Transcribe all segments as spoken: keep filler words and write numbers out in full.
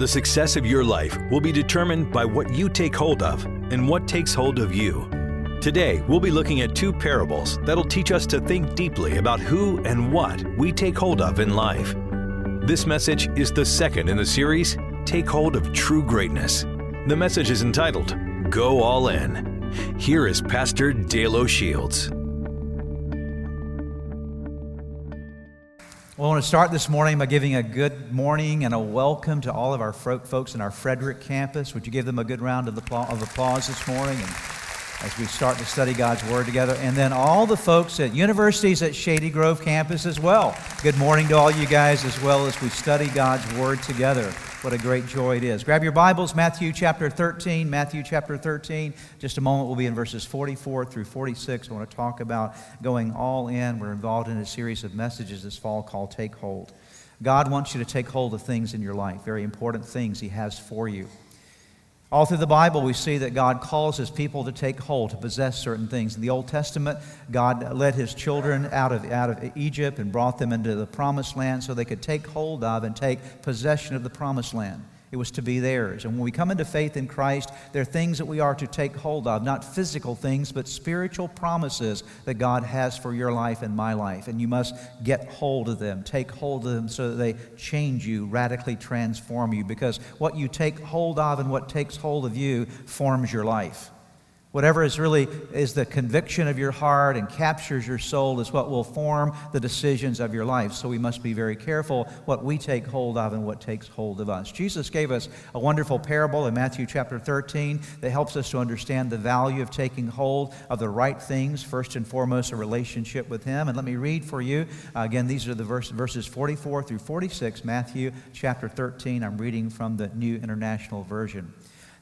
The success of your life will be determined by what you take hold of and what takes hold of you. Today, we'll be looking at two parables that'll teach us to think deeply about who and what we take hold of in life. This message is the second in the series, Take Hold of True Greatness. The message is entitled, Go All In. Here is Pastor Dale O'Shields. Well, I want to start this morning by giving a good morning and a welcome to all of our folks in our Frederick campus. Would you give them a good round of applause this morning and as we start to study God's Word together? And then all the folks at universities at Shady Grove campus as well. Good morning to all you guys as well as we study God's Word together. What a great joy it is. Grab your Bibles, Matthew chapter thirteen. Matthew chapter thirteen. Just a moment, we'll be in verses forty-four through forty-six. I want to talk about going all in. We're involved in a series of messages this fall called Take Hold. God wants you to take hold of things in your life, very important things He has for you. All through the Bible, we see that God calls His people to take hold, to possess certain things. In the Old Testament, God led His children out of, out of Egypt and brought them into the Promised Land so they could take hold of and take possession of the Promised Land. It was to be theirs. And when we come into faith in Christ, there are things that we are to take hold of, not physical things, but spiritual promises that God has for your life and my life. And you must get hold of them, take hold of them so that they change you, radically transform you, because what you take hold of and what takes hold of you forms your life. Whatever is really is the conviction of your heart and captures your soul is what will form the decisions of your life. So we must be very careful what we take hold of and what takes hold of us. Jesus gave us a wonderful parable in Matthew chapter thirteen that helps us to understand the value of taking hold of the right things, first and foremost, a relationship with Him. And let me read for you. Uh, again, these are the verse, verses forty-four through forty-six, Matthew chapter thirteen. I'm reading from the New International Version.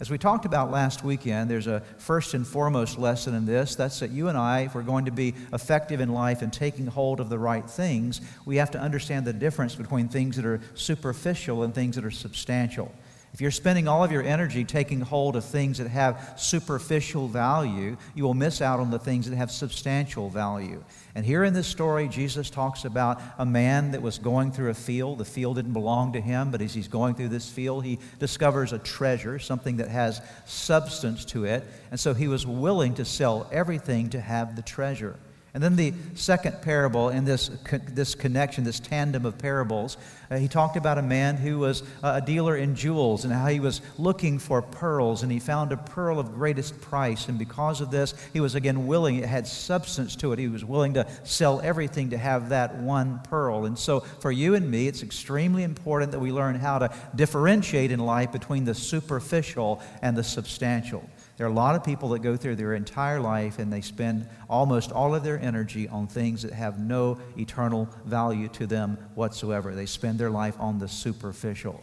As we talked about last weekend, there's a first and foremost lesson in this. That's that you and I, if we're going to be effective in life and taking hold of the right things, we have to understand the difference between things that are superficial and things that are substantial. If you're spending all of your energy taking hold of things that have superficial value, you will miss out on the things that have substantial value. And here in this story, Jesus talks about a man that was going through a field. The field didn't belong to him, but as he's going through this field, he discovers a treasure, something that has substance to it. And so he was willing to sell everything to have the treasure. And then the second parable in this this connection, this tandem of parables, uh, he talked about a man who was a dealer in jewels and how he was looking for pearls, and he found a pearl of greatest price. And because of this, he was again willing, it had substance to it. He was willing to sell everything to have that one pearl. And so for you and me, it's extremely important that we learn how to differentiate in life between the superficial and the substantial. There are a lot of people that go through their entire life and they spend almost all of their energy on things that have no eternal value to them whatsoever. They spend their life on the superficial.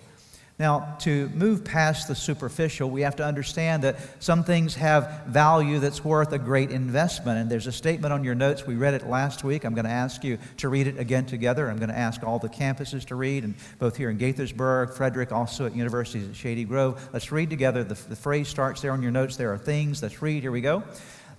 Now, to move past the superficial, we have to understand that some things have value that's worth a great investment. And there's a statement on your notes. We read it last week. I'm going to ask you to read it again together. I'm going to ask all the campuses to read, and both here in Gaithersburg, Frederick, also at universities at Shady Grove. Let's read together. The, the phrase starts there on your notes. There are things. Let's read. Here we go.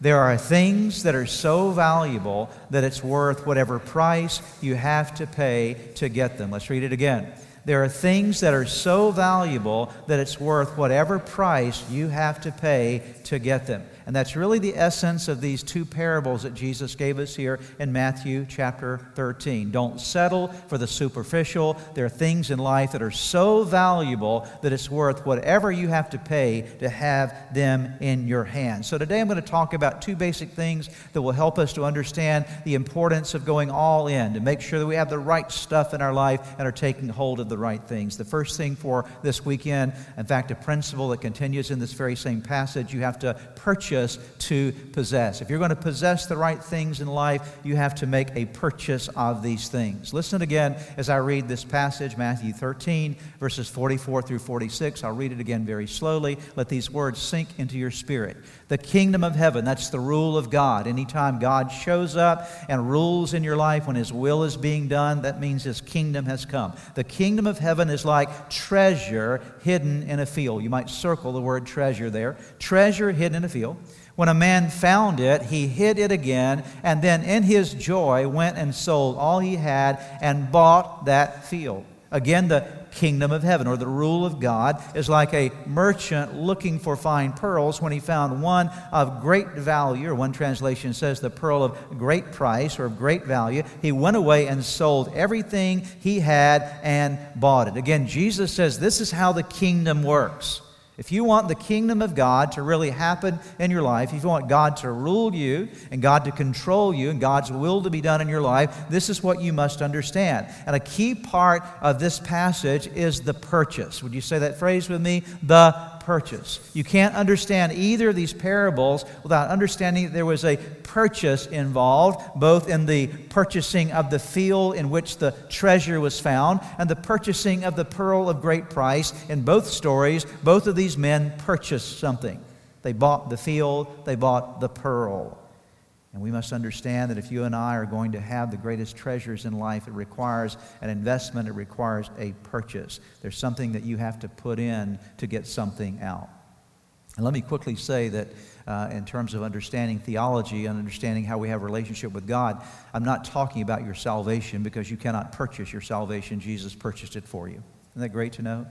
There are things that are so valuable that it's worth whatever price you have to pay to get them. Let's read it again. There are things that are so valuable that it's worth whatever price you have to pay to get them. And that's really the essence of these two parables that Jesus gave us here in Matthew chapter thirteen. Don't settle for the superficial. There are things in life that are so valuable that it's worth whatever you have to pay to have them in your hands. So today I'm going to talk about two basic things that will help us to understand the importance of going all in, to make sure that we have the right stuff in our life and are taking hold of the right things. The first thing for this weekend, in fact, a principle that continues in this very same passage, you have to purchase purchase to possess. If you're going to possess the right things in life, you have to make a purchase of these things. Listen again as I read this passage, Matthew thirteen, verses forty-four through forty-six. I'll read it again very slowly. Let these words sink into your spirit. The kingdom of heaven, that's the rule of God. Anytime God shows up and rules in your life, when His will is being done, that means His kingdom has come. The kingdom of heaven is like treasure hidden in a field. You might circle the word treasure there. Treasure hidden in a field. When a man found it, he hid it again, and then in his joy went and sold all he had and bought that field. Again, the kingdom of heaven, or the rule of God, is like a merchant looking for fine pearls. When he found one of great value, or one translation says the pearl of great price or of great value, he went away and sold everything he had and bought it. Again, Jesus says this is how the kingdom works. If you want the kingdom of God to really happen in your life, if you want God to rule you and God to control you and God's will to be done in your life, this is what you must understand. And a key part of this passage is the purchase. Would you say that phrase with me? The purchase. You can't understand either of these parables without understanding that there was a purchase involved, both in the purchasing of the field in which the treasure was found and the purchasing of the pearl of great price. In both stories, both of these men purchased something. They bought the field, they bought the pearl. And we must understand that if you and I are going to have the greatest treasures in life, it requires an investment, it requires a purchase. There's something that you have to put in to get something out. And let me quickly say that uh, in terms of understanding theology and understanding how we have a relationship with God, I'm not talking about your salvation, because you cannot purchase your salvation. Jesus purchased it for you. Isn't that great to know?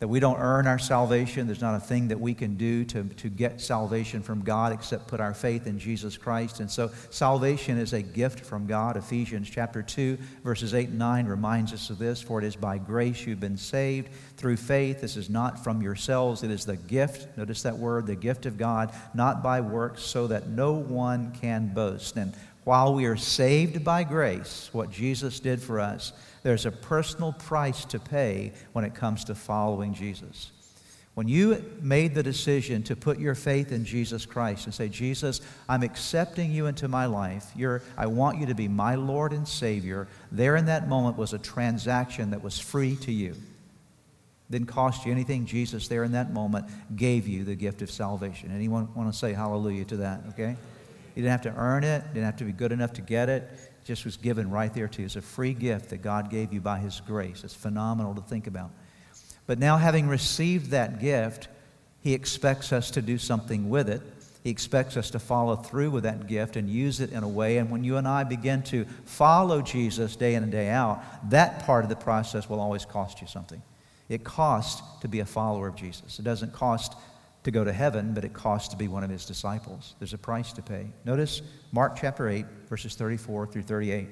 That we don't earn our salvation. There's not a thing that we can do to, to get salvation from God except put our faith in Jesus Christ. And so salvation is a gift from God. Ephesians chapter two, verses eight and nine reminds us of this. For it is by grace you've been saved through faith. This is not from yourselves. It is the gift. Notice that word, the gift of God, not by works, so that no one can boast. And while we are saved by grace, what Jesus did for us, there's a personal price to pay when it comes to following Jesus. When you made the decision to put your faith in Jesus Christ and say, Jesus, I'm accepting you into my life. You're, I want you to be my Lord and Savior. There in that moment was a transaction that was free to you. Didn't cost you anything. Jesus, there in that moment, gave you the gift of salvation. Anyone want to say hallelujah to that, okay? You didn't have to earn it. You didn't have to be good enough to get it. Just was given right there to you. It's a free gift that God gave you by His grace. It's phenomenal to think about. But now, having received that gift, He expects us to do something with it. He expects us to follow through with that gift and use it in a way. And when you and I begin to follow Jesus day in and day out, that part of the process will always cost you something. It costs to be a follower of Jesus. It doesn't cost to go to heaven, but it costs to be one of His disciples. There's a price to pay. Notice Mark chapter eight, verses thirty-four through thirty-eight.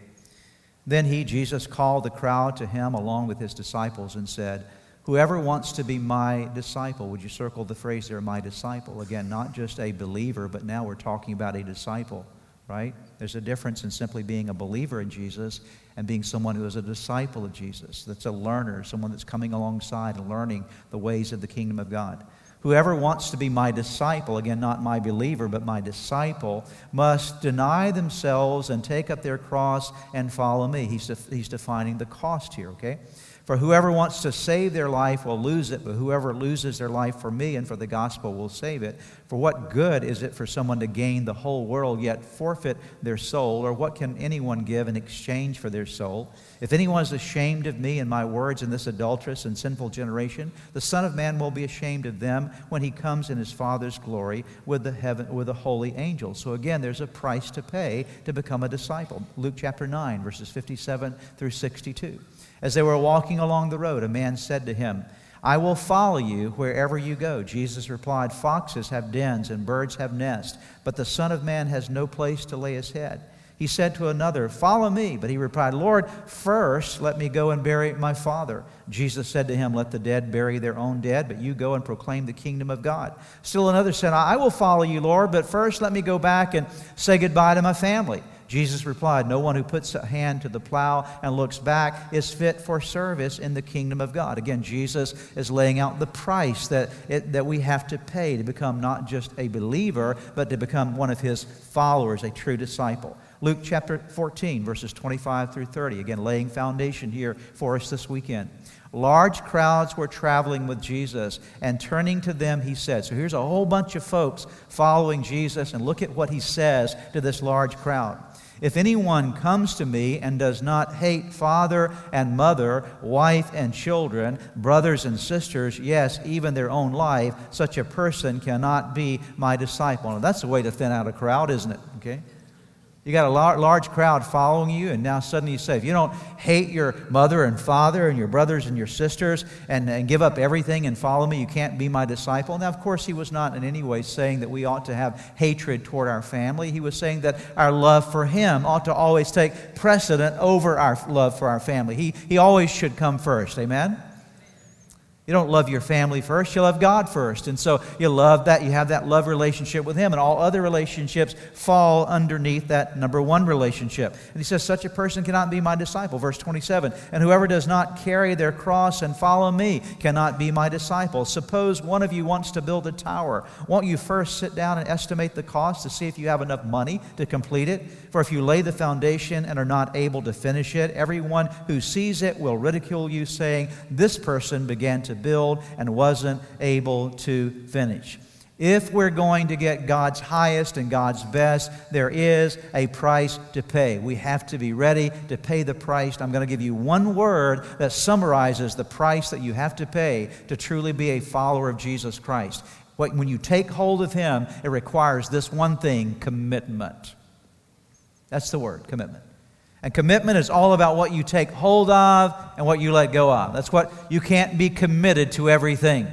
Then He, Jesus, called the crowd to Him along with His disciples and said, whoever wants to be my disciple, would you circle the phrase there, my disciple? Again, not just a believer, but now we're talking about a disciple, right? There's a difference in simply being a believer in Jesus and being someone who is a disciple of Jesus, that's a learner, someone that's coming alongside and learning the ways of the kingdom of God. Whoever wants to be my disciple, again, not my believer, but my disciple, must deny themselves and take up their cross and follow me. He's, def- he's defining the cost here, okay? For whoever wants to save their life will lose it, but whoever loses their life for me and for the gospel will save it. For what good is it for someone to gain the whole world yet forfeit their soul? Or what can anyone give in exchange for their soul? If anyone is ashamed of me and my words in this adulterous and sinful generation, the Son of Man will be ashamed of them when He comes in His Father's glory with the heaven, with the holy angels. So again, there's a price to pay to become a disciple. Luke chapter nine, verses fifty-seven through sixty-two. As they were walking along the road, a man said to Him, I will follow you wherever you go. Jesus replied, foxes have dens and birds have nests, but the Son of Man has no place to lay his head. He said to another, follow me. But he replied, Lord, first let me go and bury my father. Jesus said to him, let the dead bury their own dead, but you go and proclaim the kingdom of God. Still another said, I will follow you, Lord, but first let me go back and say goodbye to my family. Jesus replied, "No one who puts a hand to the plow and looks back is fit for service in the kingdom of God." Again, Jesus is laying out the price that, it, that we have to pay to become not just a believer, but to become one of his followers, a true disciple. Luke chapter fourteen, verses twenty-five through thirty. Again, laying foundation here for us this weekend. Large crowds were traveling with Jesus, and turning to them, he said. So here's a whole bunch of folks following Jesus, and look at what he says to this large crowd. "If anyone comes to me and does not hate father and mother, wife and children, brothers and sisters, yes, even their own life, such a person cannot be my disciple." Now, that's a way to thin out a crowd, isn't it? Okay? You got a large crowd following you, and now suddenly you say, if you don't hate your mother and father and your brothers and your sisters and, and give up everything and follow me, you can't be my disciple. Now, of course, he was not in any way saying that we ought to have hatred toward our family. He was saying that our love for him ought to always take precedent over our love for our family. He, he always should come first. Amen? You don't love your family first, you love God first. And so you love that, you have that love relationship with him, and all other relationships fall underneath that number one relationship. And he says, such a person cannot be my disciple. Verse twenty-seven, and whoever does not carry their cross and follow me cannot be my disciple. Suppose one of you wants to build a tower. Won't you first sit down and estimate the cost to see if you have enough money to complete it? For if you lay the foundation and are not able to finish it, everyone who sees it will ridicule you, saying, this person began to To build and wasn't able to finish. If we're going to get God's highest and God's best, there is a price to pay. We have to be ready to pay the price. I'm going to give you one word that summarizes the price that you have to pay to truly be a follower of Jesus Christ. When you take hold of him, it requires this one thing: commitment. That's the word, commitment. And commitment is all about what you take hold of and what you let go of. That's what, you can't be committed to everything.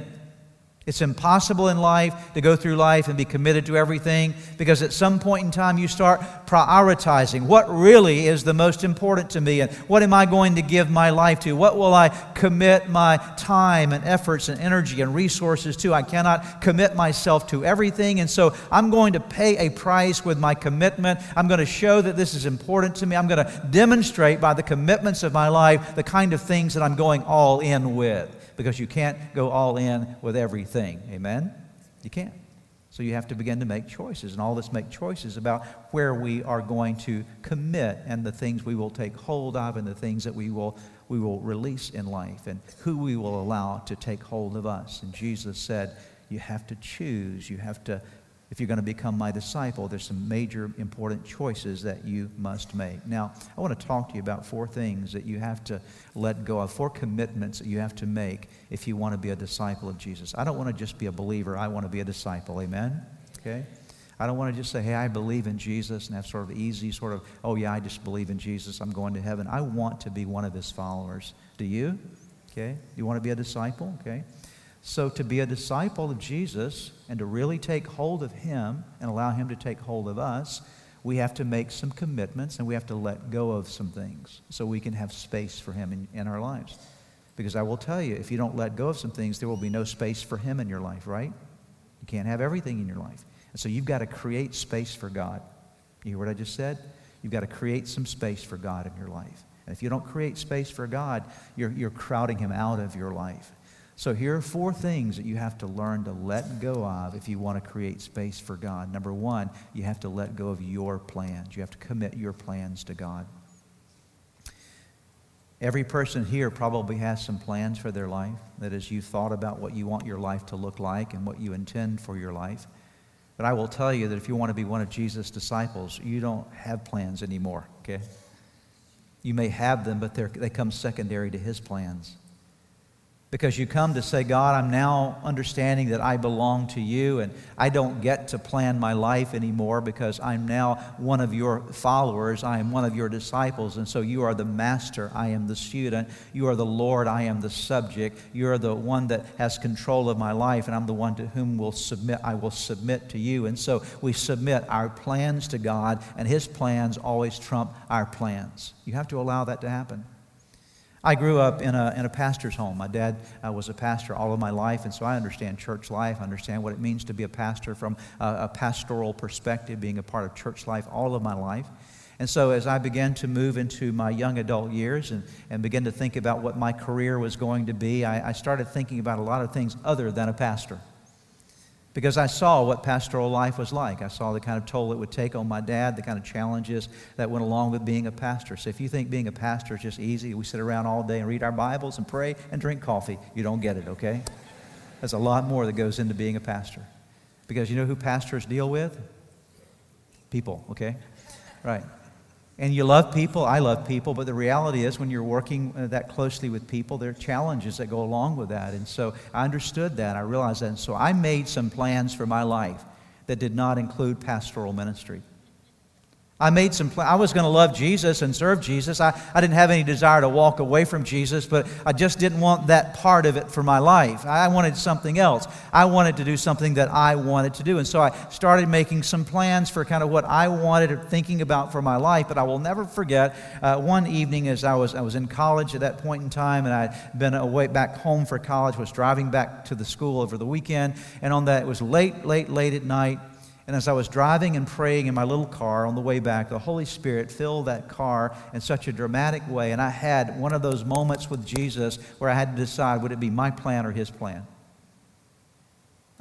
It's impossible in life to go through life and be committed to everything, because at some point in time you start prioritizing what really is the most important to me, and what am I going to give my life to? What will I commit my time and efforts and energy and resources to? I cannot commit myself to everything, and so I'm going to pay a price with my commitment. I'm going to show that this is important to me. I'm going to demonstrate by the commitments of my life the kind of things that I'm going all in with. Because you can't go all in with everything. Amen? You can't. So you have to begin to make choices. And all of us make choices about where we are going to commit and the things we will take hold of and the things that we will, we will release in life and who we will allow to take hold of us. And Jesus said, you have to choose. You have to, if you're going to become my disciple, there's some major important choices that you must make. Now, I want to talk to you about four things that you have to let go of, four commitments that you have to make if you want to be a disciple of Jesus. I don't want to just be a believer. I want to be a disciple. Amen? Okay? I don't want to just say, hey, I believe in Jesus, and have sort of easy sort of, oh, yeah, I just believe in Jesus. I'm going to heaven. I want to be one of his followers. Do you? Okay? You want to be a disciple? Okay? So to be a disciple of Jesus and to really take hold of him and allow him to take hold of us, we have to make some commitments and we have to let go of some things so we can have space for him in, in our lives. Because I will tell you, if you don't let go of some things, there will be no space for him in your life, right? You can't have everything in your life. And so you've got to create space for God. You hear what I just said? You've got to create some space for God in your life. And if you don't create space for God, you're, you're crowding him out of your life. So here are four things that you have to learn to let go of if you want to create space for God. Number one, you have to let go of your plans. You have to commit your plans to God. Every person here probably has some plans for their life. That is, you've thought about what you want your life to look like and what you intend for your life. But I will tell you that if you want to be one of Jesus' disciples, you don't have plans anymore, okay? You may have them, but they come secondary to his plans. Because you come to say, God, I'm now understanding that I belong to you and I don't get to plan my life anymore because I'm now one of your followers. I am one of your disciples. And so you are the master. I am the student. You are the Lord. I am the subject. You are the one that has control of my life, and I'm the one to whom will submit. I will submit to you. And so we submit our plans to God, and his plans always trump our plans. You have to allow that to happen. I grew up in a in a pastor's home. My dad uh, was a pastor all of my life, and so I understand church life. I understand what it means to be a pastor from a, a pastoral perspective, being a part of church life all of my life. And so as I began to move into my young adult years and, and began to think about what my career was going to be, I, I started thinking about a lot of things other than a pastor. Because I saw what pastoral life was like. I saw the kind of toll it would take on my dad, the kind of challenges that went along with being a pastor. So if you think being a pastor is just easy, we sit around all day and read our Bibles and pray and drink coffee, you don't get it, okay? There's a lot more that goes into being a pastor. Because you know who pastors deal with? People, okay? Right. And you love people, I love people, but the reality is when you're working that closely with people, there are challenges that go along with that. And so I understood that, I realized that, and so I made some plans for my life that did not include pastoral ministry. I made some plans. I was going to love Jesus and serve Jesus. I, I didn't have any desire to walk away from Jesus, but I just didn't want that part of it for my life. I wanted something else. I wanted to do something that I wanted to do. And so I started making some plans for kind of what I wanted or thinking about for my life. But I will never forget uh, one evening as I was I was in college at that point in time, and I'd been away back home for college, was driving back to the school over the weekend. And on that, it was late, late, late at night. And as I was driving and praying in my little car on the way back, the Holy Spirit filled that car in such a dramatic way. And I had one of those moments with Jesus where I had to decide, would it be my plan or his plan?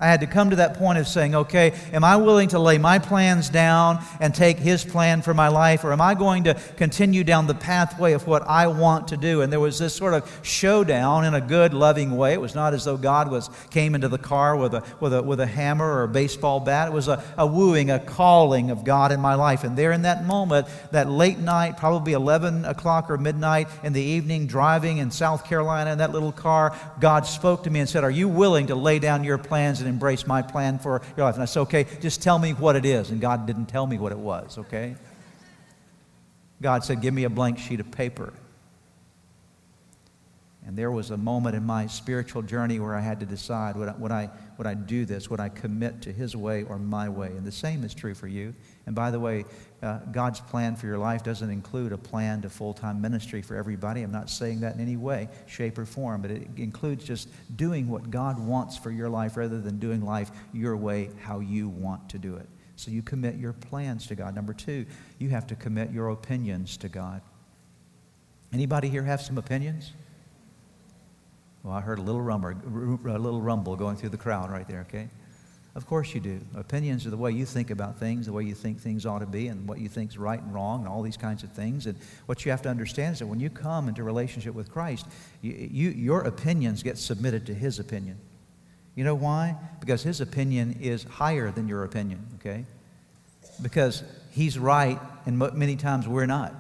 I had to come to that point of saying, okay, am I willing to lay my plans down and take his plan for my life? Or am I going to continue down the pathway of what I want to do? And there was this sort of showdown in a good, loving way. It was not as though God was came into the car with a with a, with a hammer or a baseball bat. It was a, a wooing, a calling of God in my life. And there in that moment, that late night, probably eleven o'clock or midnight in the evening, driving in South Carolina in that little car, God spoke to me and said, are you willing to lay down your plans and embrace my plan for your life? And I said, okay, just tell me what it is. And God didn't tell me what it was, okay? God said, give me a blank sheet of paper. And there was a moment in my spiritual journey where I had to decide, would I, would I, would I do this? Would I commit to his way or my way? And the same is true for you. And by the way, uh, God's plan for your life doesn't include a plan to full-time ministry for everybody. I'm not saying that in any way, shape, or form, but it includes just doing what God wants for your life rather than doing life your way, how you want to do it. So you commit your plans to God. Number two, you have to commit your opinions to God. Anybody here have some opinions? Well, I heard a little rumble, a little rumble going through the crowd right there, okay? Of course you do. Opinions are the way you think about things, the way you think things ought to be, and what you think is right and wrong, and all these kinds of things. And what you have to understand is that when you come into relationship with Christ, you, you, your opinions get submitted to his opinion. You know why? Because his opinion is higher than your opinion, okay? Because he's right, and many times we're not.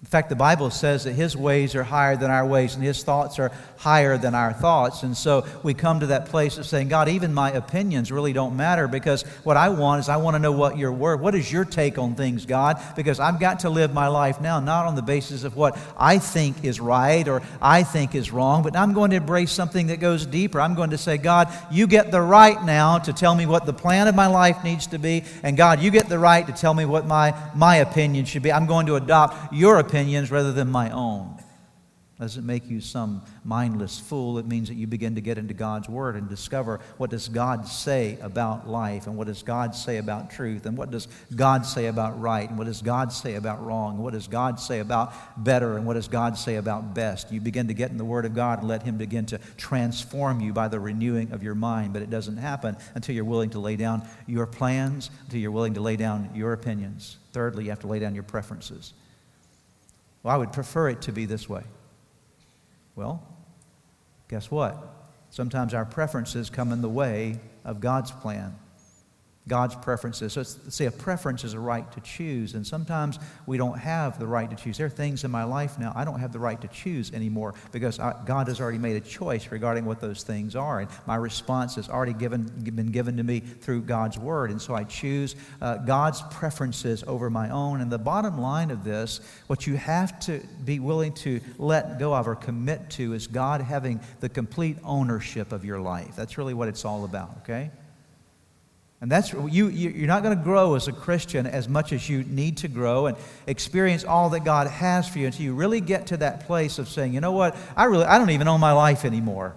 In fact, the Bible says that his ways are higher than our ways and his thoughts are higher than our thoughts. And so we come to that place of saying, God, even my opinions really don't matter, because what I want is I want to know what your word, what is your take on things, God? Because I've got to live my life now, not on the basis of what I think is right or I think is wrong, but I'm going to embrace something that goes deeper. I'm going to say, God, you get the right now to tell me what the plan of my life needs to be. And God, you get the right to tell me what my, my opinion should be. I'm going to adopt your opinion. Opinions rather than my own. Doesn't make you some mindless fool. It means that you begin to get into God's Word and discover what does God say about life, and what does God say about truth, and what does God say about right, and what does God say about wrong, and what does God say about better, and what does God say about best. You begin to get in the Word of God and let Him begin to transform you by the renewing of your mind. But it doesn't happen until you're willing to lay down your plans, until you're willing to lay down your opinions. Thirdly, you have to lay down your preferences. Well, I would prefer it to be this way. Well, guess what? Sometimes our preferences come in the way of God's plan, God's preferences. So, it's, see, a preference is a right to choose, and sometimes we don't have the right to choose. There are things in my life now I don't have the right to choose anymore, because I, God has already made a choice regarding what those things are, and my response has already given, been given to me through God's Word, and so I choose uh, God's preferences over my own. And the bottom line of this, what you have to be willing to let go of or commit to, is God having the complete ownership of your life. That's really what it's all about, okay? And that's you, you're not going to grow as a Christian as much as you need to grow and experience all that God has for you until you really get to that place of saying, you know what, I really I don't even own my life anymore.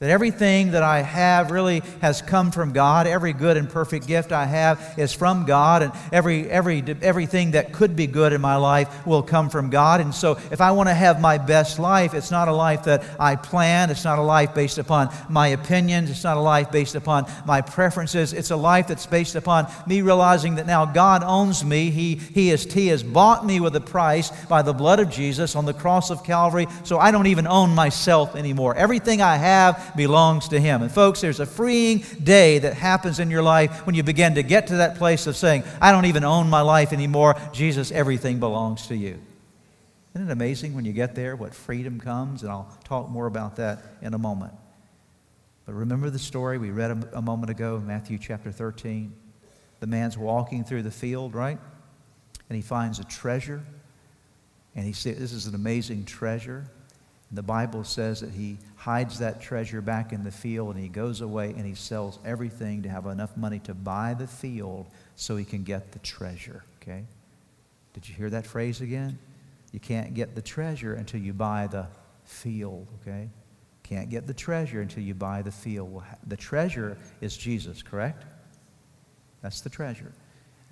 That everything that I have really has come from God. Every good and perfect gift I have is from God, and every every everything that could be good in my life will come from God. And so if I want to have my best life, it's not a life that I plan. It's not a life based upon my opinions. It's not a life based upon my preferences. It's a life that's based upon me realizing that now God owns me. He, he, is, he has bought me with a price by the blood of Jesus on the cross of Calvary, so I don't even own myself anymore. Everything I have belongs to Him. And folks, there's a freeing day that happens in your life when you begin to get to that place of saying, I don't even own my life anymore. Jesus, everything belongs to you. Isn't it amazing when you get there what freedom comes? And I'll talk more about that in a moment. But remember the story we read a, a moment ago, Matthew chapter thirteen. The man's walking through the field, right? And he finds a treasure. And he says, this is an amazing treasure. The Bible says that he hides that treasure back in the field, and he goes away and he sells everything to have enough money to buy the field so he can get the treasure, okay? Did you hear that phrase again? You can't get the treasure until you buy the field, okay? Can't get the treasure until you buy the field. The treasure is Jesus, correct? That's the treasure.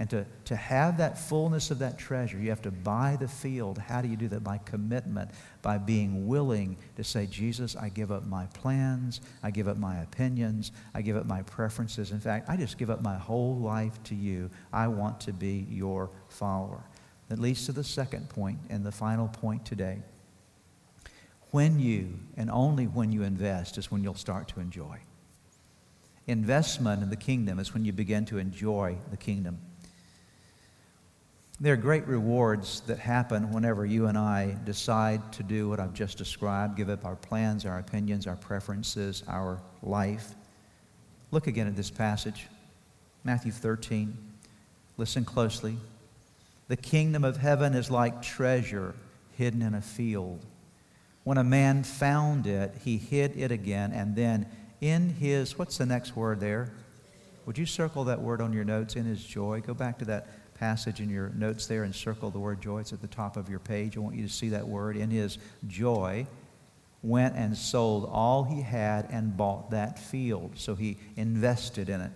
And to, to have that fullness of that treasure, you have to buy the field. How do you do that? By commitment, by being willing to say, Jesus, I give up my plans, I give up my opinions, I give up my preferences. In fact, I just give up my whole life to you. I want to be your follower. That leads to the second point and the final point today. When you, and only when you invest, is when you'll start to enjoy. Investment in the kingdom is when you begin to enjoy the kingdom. There are great rewards that happen whenever you and I decide to do what I've just described, give up our plans, our opinions, our preferences, our life. Look again at this passage, Matthew thirteen. Listen closely. The kingdom of heaven is like treasure hidden in a field. When a man found it, he hid it again, and then in his, what's the next word there? Would you circle that word on your notes, in his joy? Go back to that passage in your notes there and circle the word joy. It's at the top of your page. I want you to see that word. In his joy, went and sold all he had and bought that field. So he invested in it.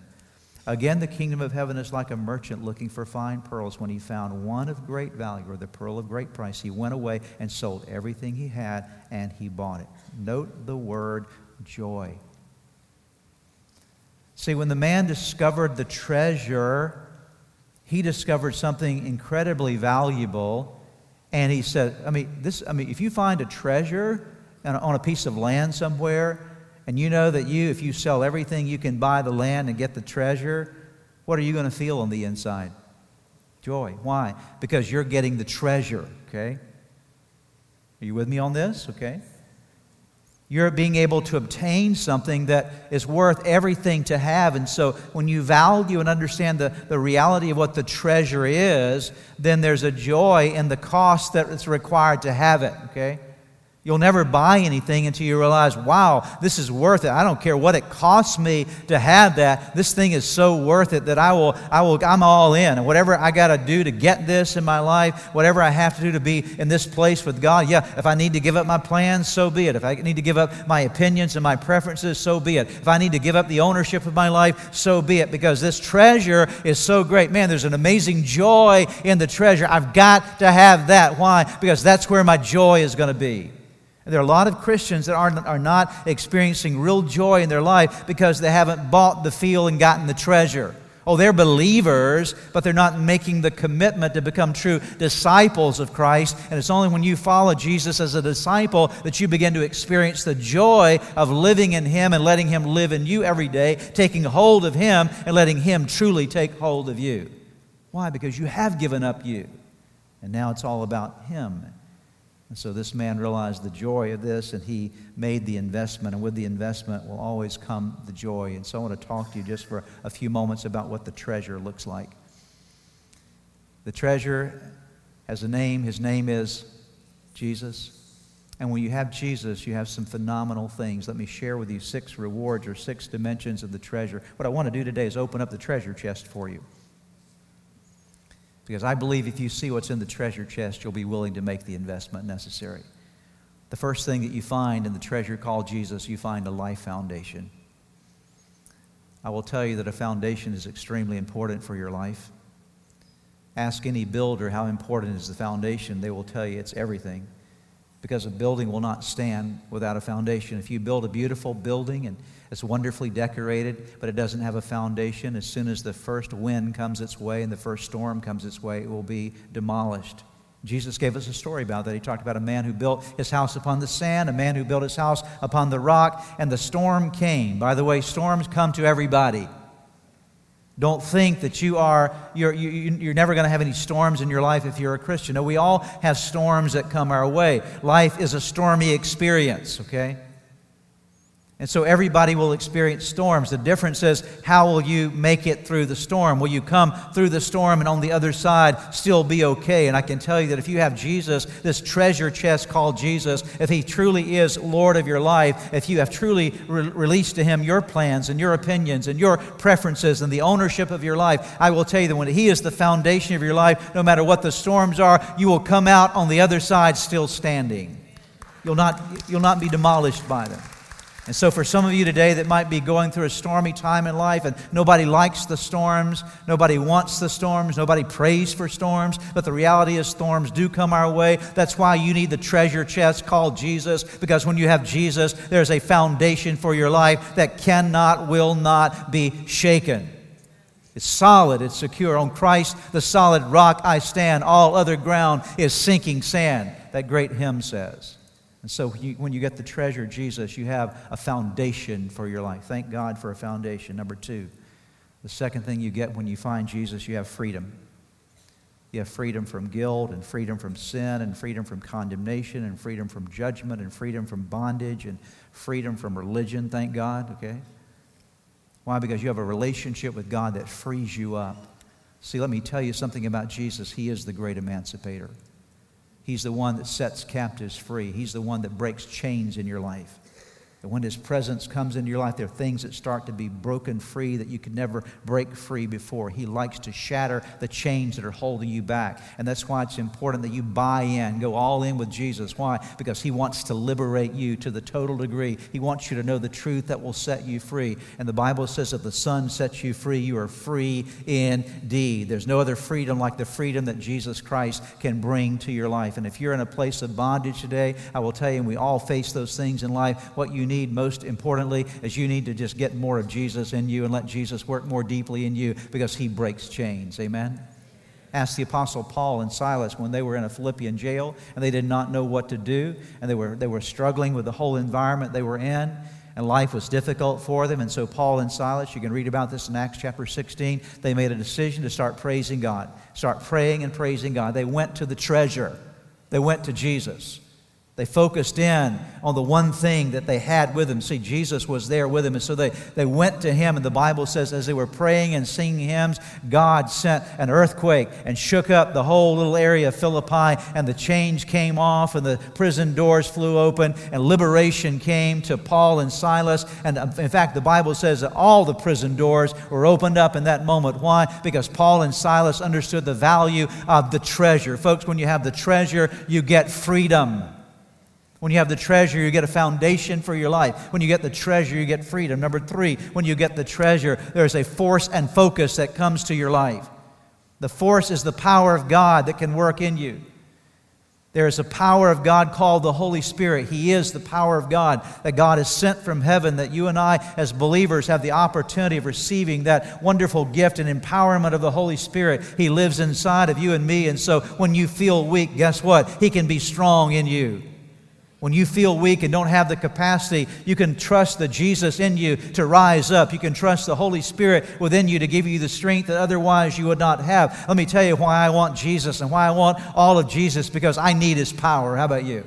Again, the kingdom of heaven is like a merchant looking for fine pearls. When he found one of great value, or the pearl of great price, he went away and sold everything he had and he bought it. Note the word joy. See, when the man discovered the treasure, he discovered something incredibly valuable, and he said, I mean, this, I mean, if you find a treasure on a piece of land somewhere, and you know that you, if you sell everything, you can buy the land and get the treasure, what are you going to feel on the inside? Joy. Why? Because you're getting the treasure, okay? Are you with me on this? Okay. You're being able to obtain something that is worth everything to have. And so when you value and understand the, the reality of what the treasure is, then there's a joy in the cost that it's required to have it, okay? You'll never buy anything until you realize, wow, this is worth it. I don't care what it costs me to have that. This thing is so worth it that I will, I will, I'm all in. And whatever I got to do to get this in my life, whatever I have to do to be in this place with God, yeah, if I need to give up my plans, so be it. If I need to give up my opinions and my preferences, so be it. If I need to give up the ownership of my life, so be it. Because this treasure is so great. Man, there's an amazing joy in the treasure. I've got to have that. Why? Because that's where my joy is going to be. There are a lot of Christians that are, are not experiencing real joy in their life because they haven't bought the field and gotten the treasure. Oh, they're believers, but they're not making the commitment to become true disciples of Christ. And it's only when you follow Jesus as a disciple that you begin to experience the joy of living in Him and letting Him live in you every day, taking hold of Him and letting Him truly take hold of you. Why? Because you have given up you. And now it's all about Him. And so this man realized the joy of this, and he made the investment. And with the investment will always come the joy. And so I want to talk to you just for a few moments about what the treasure looks like. The treasure has a name. His name is Jesus. And when you have Jesus, you have some phenomenal things. Let me share with you six rewards or six dimensions of the treasure. What I want to do today is open up the treasure chest for you. Because I believe if you see what's in the treasure chest, you'll be willing to make the investment necessary. the first thing that you find in the treasure called Jesus, you find a life foundation. I will tell you that a foundation is extremely important for your life. Ask any builder how important is the foundation. They will tell you it's everything, because a building will not stand without a foundation. If you build a beautiful building and it's wonderfully decorated, but it doesn't have a foundation, as soon as the first wind comes its way and the first storm comes its way, it will be demolished. Jesus gave us a story about that. He talked about a man who built his house upon the sand, a man who built his house upon the rock, and the storm came. By the way, storms come to everybody. Don't think that you are, you're, you, you're never going to have any storms in your life if you're a Christian. No, we all have storms that come our way. Life is a stormy experience, okay? And so everybody will experience storms. The difference is, how will you make it through the storm? Will you come through the storm and on the other side still be okay? And I can tell you that if you have Jesus, this treasure chest called Jesus, if He truly is Lord of your life, if you have truly re- released to Him your plans and your opinions and your preferences and the ownership of your life, I will tell you that when He is the foundation of your life, no matter what the storms are, you will come out on the other side still standing. You'll not, you'll not be demolished by them. And so for some of you today that might be going through a stormy time in life, and nobody likes the storms, nobody wants the storms, nobody prays for storms, but the reality is storms do come our way. That's why you need the treasure chest called Jesus, because when you have Jesus, there's a foundation for your life that cannot, will not be shaken. It's solid, it's secure. On Christ, the solid rock I stand. All other ground is sinking sand, that great hymn says. And so when you get the treasure, Jesus, you have a foundation for your life. Thank God for a foundation. Number two, the second thing you get when you find Jesus, you have freedom. You have freedom from guilt and freedom from sin and freedom from condemnation and freedom from judgment and freedom from bondage and freedom from religion, thank God, okay? Why? Because you have a relationship with God that frees you up. See, let me tell you something about Jesus. He is the great emancipator. He's the one that sets captives free. He's the one that breaks chains in your life. And when His presence comes into your life, there are things that start to be broken free that you could never break free before. He likes to shatter the chains that are holding you back. And that's why it's important that you buy in, go all in with Jesus. Why? Because He wants to liberate you to the total degree. He wants you to know the truth that will set you free. And the Bible says that the Son sets you free. You are free indeed. There's no other freedom like the freedom that Jesus Christ can bring to your life. And if you're in a place of bondage today, I will tell you, and we all face those things in life, what you need need most importantly is you need to just get more of Jesus in you and let Jesus work more deeply in you, because He breaks chains. Amen? Ask the Apostle Paul and Silas when they were in a Philippian jail and they did not know what to do, and they were they were struggling with the whole environment they were in, and life was difficult for them. And so Paul and Silas, you can read about this in Acts chapter sixteen, they made a decision to start praising God, start praying and praising God. They went to the treasure. They went to Jesus. They focused in on the one thing that they had with them. See, Jesus was there with them. And so they, they went to Him. And the Bible says as they were praying and singing hymns, God sent an earthquake and shook up the whole little area of Philippi. And the chains came off and the prison doors flew open. And liberation came to Paul and Silas. And in fact, the Bible says that all the prison doors were opened up in that moment. Why? Because Paul and Silas understood the value of the treasure. Folks, when you have the treasure, you get freedom. When you have the treasure, you get a foundation for your life. When you get the treasure, you get freedom. Number three, when you get the treasure, there's a force and focus that comes to your life. The force is the power of God that can work in you. There is a power of God called the Holy Spirit. He is the power of God that God has sent from heaven, that you and I as believers have the opportunity of receiving that wonderful gift and empowerment of the Holy Spirit. He lives inside of you and me, and so when you feel weak, guess what? He can be strong in you. When you feel weak and don't have the capacity, you can trust the Jesus in you to rise up. You can trust the Holy Spirit within you to give you the strength that otherwise you would not have. Let me tell you why I want Jesus and why I want all of Jesus, because I need His power. How about you?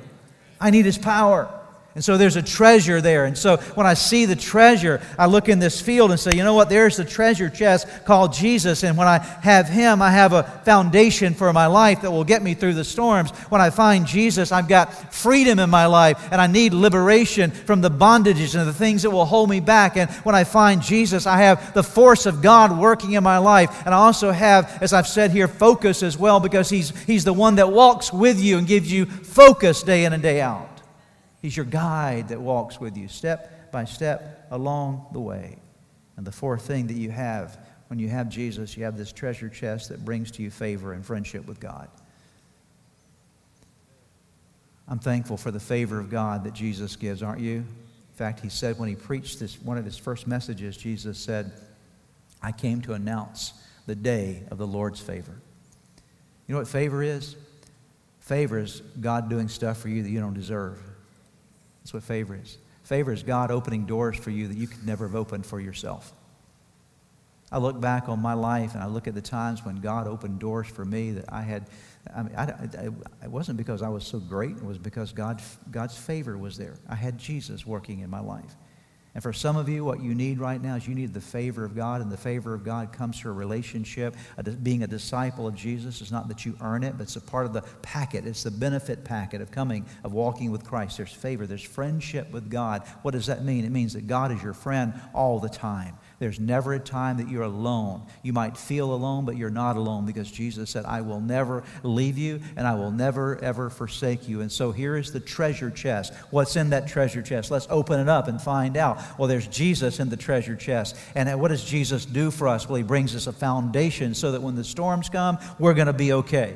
I need His power. And so there's a treasure there. And so when I see the treasure, I look in this field and say, you know what, there's the treasure chest called Jesus. And when I have Him, I have a foundation for my life that will get me through the storms. When I find Jesus, I've got freedom in my life, and I need liberation from the bondages and the things that will hold me back. And when I find Jesus, I have the force of God working in my life. And I also have, as I've said here, focus as well, because he's, he's the one that walks with you and gives you focus day in and day out. He's your guide that walks with you step by step along the way. And the fourth thing that you have when you have Jesus, you have this treasure chest that brings to you favor and friendship with God. I'm thankful for the favor of God that Jesus gives, aren't you? In fact, he said when he preached this, one of his first messages, Jesus said, I came to announce the day of the Lord's favor. You know what favor is? Favor is God doing stuff for you that you don't deserve. That's what favor is. Favor is God opening doors for you that you could never have opened for yourself. I look back on my life and I look at the times when God opened doors for me that I had, I mean, I, I, it wasn't because I was so great, it was because God, God's favor was there. I had Jesus working in my life. And for some of you, what you need right now is you need the favor of God, and the favor of God comes through a relationship. Being a disciple of Jesus is not that you earn it, but it's a part of the packet. It's the benefit packet of coming, of walking with Christ. There's favor. There's friendship with God. What does that mean? It means that God is your friend all the time. There's never a time that you're alone. You might feel alone, but you're not alone because Jesus said, I will never leave you, and I will never, ever forsake you. And so here is the treasure chest. What's in that treasure chest? Let's open it up and find out. Well, there's Jesus in the treasure chest. And what does Jesus do for us? Well, he brings us a foundation so that when the storms come, we're going to be okay.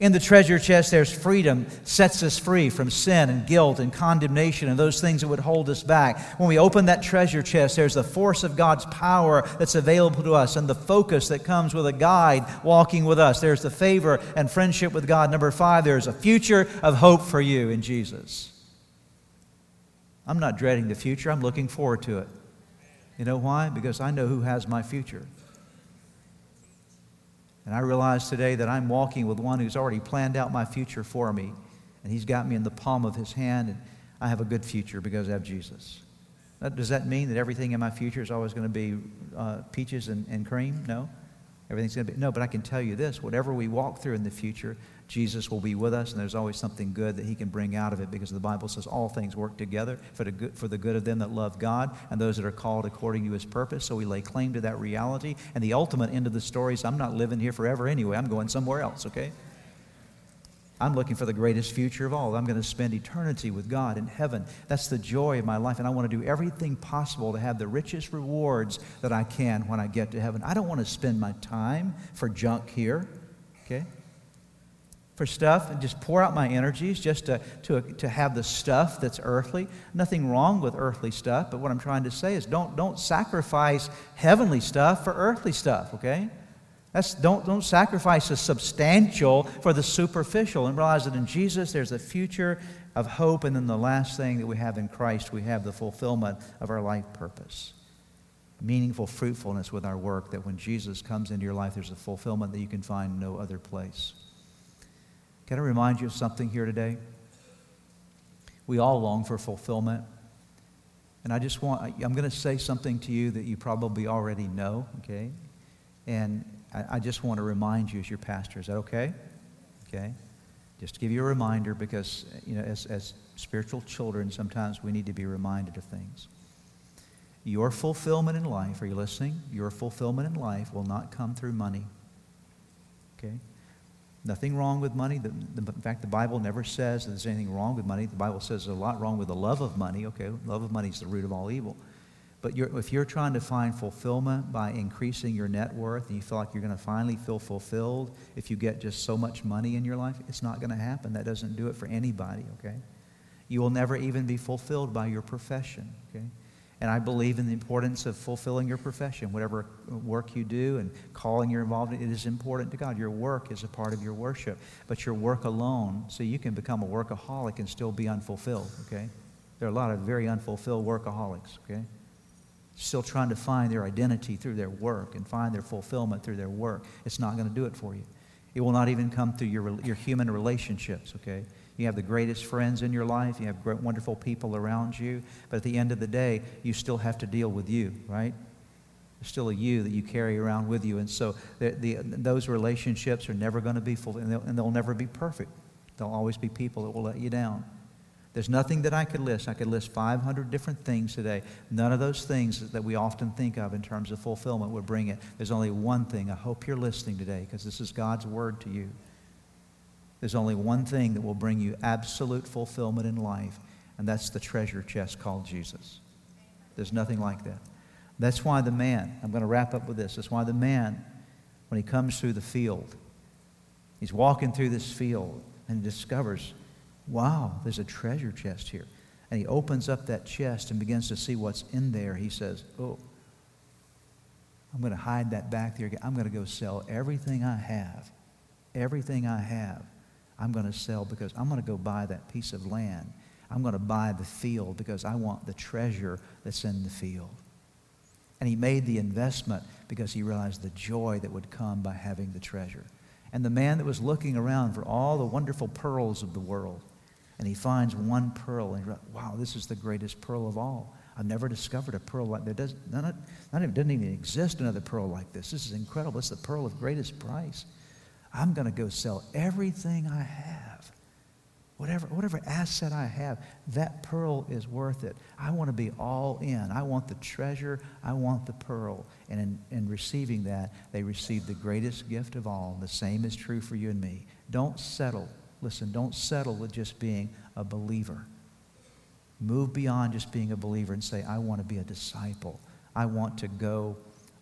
In the treasure chest, there's freedom, sets us free from sin and guilt and condemnation and those things that would hold us back. When we open that treasure chest, there's the force of God's power that's available to us and the focus that comes with a guide walking with us. There's the favor and friendship with God. Number five, there's a future of hope for you in Jesus. I'm not dreading the future. I'm looking forward to it. You know why? Because I know who has my future. And I realize today that I'm walking with one who's already planned out my future for me. And he's got me in the palm of his hand. And I have a good future because I have Jesus. Does that mean that everything in my future is always going to be uh, peaches and, and cream? No. Everything's going to be. No, but I can tell you this. Whatever we walk through in the future, Jesus will be with us, and there's always something good that he can bring out of it because the Bible says all things work together for the good, for the good of them that love God and those that are called according to his purpose. So we lay claim to that reality. And the ultimate end of the story is I'm not living here forever anyway. I'm going somewhere else, okay? I'm looking for the greatest future of all. I'm going to spend eternity with God in heaven. That's the joy of my life, and I want to do everything possible to have the richest rewards that I can when I get to heaven. I don't want to spend my time for junk here, okay? For stuff and just pour out my energies just to, to, to have the stuff that's earthly. Nothing wrong with earthly stuff, but what I'm trying to say is don't, don't sacrifice heavenly stuff for earthly stuff, okay? That's, don't, don't sacrifice the substantial for the superficial, and realize that in Jesus there's a future of hope, and then the last thing that we have in Christ, we have the fulfillment of our life purpose. Meaningful fruitfulness with our work, that when Jesus comes into your life, there's a fulfillment that you can find no other place. Can I remind you of something here today? We all long for fulfillment. And I just want, I'm going to say something to you that you probably already know, okay? And I, I just want to remind you as your pastor. Is that okay? Okay. Just to give you a reminder because, you know, as, as spiritual children, sometimes we need to be reminded of things. Your fulfillment in life, are you listening? Your fulfillment in life will not come through money. Okay? Nothing wrong with money. The, the, in fact, the Bible never says that there's anything wrong with money. The Bible says there's a lot wrong with the love of money. Okay, love of money is the root of all evil. But you're, if you're trying to find fulfillment by increasing your net worth and you feel like you're going to finally feel fulfilled if you get just so much money in your life, it's not going to happen. That doesn't do it for anybody, okay? You will never even be fulfilled by your profession, okay? And I believe in the importance of fulfilling your profession. Whatever work you do and calling you're involved in, it is important to God. Your work is a part of your worship, but your work alone, so you can become a workaholic and still be unfulfilled, okay? There are a lot of very unfulfilled workaholics, okay? Still trying to find their identity through their work and find their fulfillment through their work. It's not going to do it for you. It will not even come through your, your human relationships, okay? You have the greatest friends in your life. You have great, wonderful people around you. But at the end of the day, you still have to deal with you, right? There's still a you that you carry around with you. And so the, the, those relationships are never going to be full, and they'll, and they'll never be perfect. There'll always be people that will let you down. There's nothing that I could list. I could list five hundred different things today. None of those things that we often think of in terms of fulfillment would bring it. There's only one thing. I hope you're listening today because this is God's word to you. There's only one thing that will bring you absolute fulfillment in life, And that's the treasure chest called Jesus. There's nothing like that. That's why the man, I'm going to wrap up with this, that's why the man, when he comes through the field, he's walking through this field and discovers, wow, there's a treasure chest here. And he opens up that chest and begins to see what's in there. He says, oh, I'm going to hide that back there. I'm going to go sell everything I have. Everything I have, I'm going to sell because I'm going to go buy that piece of land. I'm going to buy the field because I want the treasure that's in the field. And he made the investment because he realized the joy that would come by having the treasure. And the man that was looking around for all the wonderful pearls of the world, and he finds one pearl, and he goes, wow, this is the greatest pearl of all. I've never discovered a pearl like that. Doesn't, not, not even, doesn't even exist another pearl like this. This is incredible. It's the pearl of greatest price. I'm going to go sell everything I have. Whatever, whatever asset I have, that pearl is worth it. I want to be all in. I want the treasure. I want the pearl. And in, in receiving that, they receive the greatest gift of all. The same is true for you and me. Don't settle. Listen, don't settle with just being a believer. Move beyond just being a believer and say, I want to be a disciple. I want to go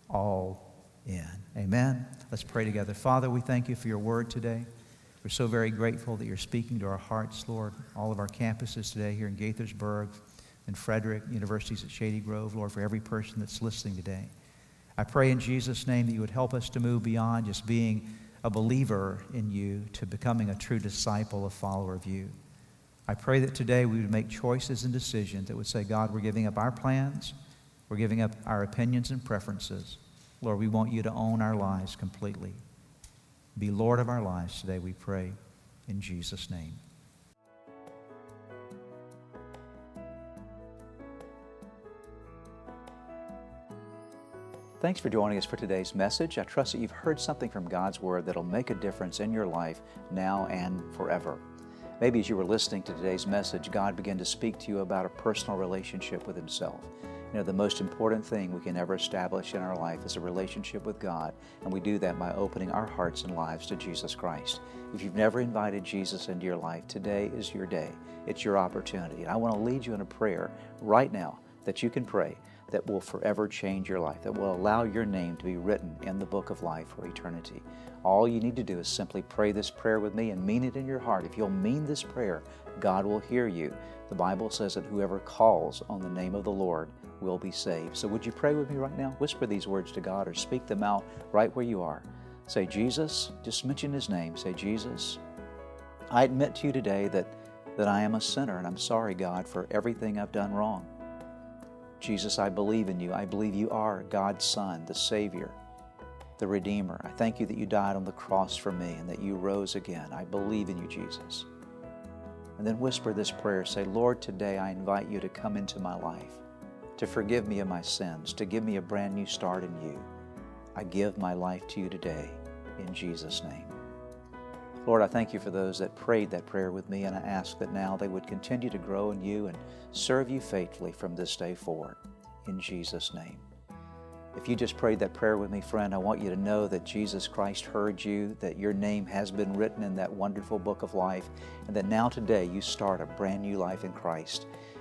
all in. Amen? Let's pray together. Father, we thank you for your word today. We're so very grateful that you're speaking to our hearts, Lord, all of our campuses today here in Gaithersburg and Frederick, universities at Shady Grove, Lord, for every person that's listening today. I pray in Jesus' name that you would help us to move beyond just being a believer in you to becoming a true disciple, a follower of you. I pray that today we would make choices and decisions that would say, God, we're giving up our plans, we're giving up our opinions and preferences. Lord, we want you to own our lives completely. Be Lord of our lives today, we pray, in Jesus' name. Thanks for joining us for today's message. I trust that you've heard something from God's Word that'll make a difference in your life now and forever. Maybe as you were listening to today's message, God began to speak to you about a personal relationship with Himself. You know, the most important thing we can ever establish in our life is a relationship with God, and we do that by opening our hearts and lives to Jesus Christ. If you've never invited Jesus into your life, today is your day. It's your opportunity. And I want to lead you in a prayer right now that you can pray that will forever change your life, that will allow your name to be written in the book of life for eternity. All you need to do is simply pray this prayer with me and mean it in your heart. If you'll mean this prayer, God will hear you. The Bible says that whoever calls on the name of the Lord will be saved. So would you pray with me right now? Whisper these words to God or speak them out right where you are. Say, Jesus, just mention His name. Say, Jesus, I admit to you today that, that I am a sinner and I'm sorry, God, for everything I've done wrong. Jesus, I believe in you. I believe you are God's Son, the Savior, the Redeemer. I thank you that you died on the cross for me and that you rose again. I believe in you, Jesus. And then whisper this prayer. Say, Lord, today I invite you to come into my life, to forgive me of my sins, to give me a brand new start in you. I give my life to you today in Jesus' name. Lord, I thank you for those that prayed that prayer with me, and I ask that now they would continue to grow in you and serve you faithfully from this day forward in Jesus' name. If you just prayed that prayer with me, friend, I want you to know that Jesus Christ heard you, that your name has been written in that wonderful book of life, and that now today you start a brand new life in Christ.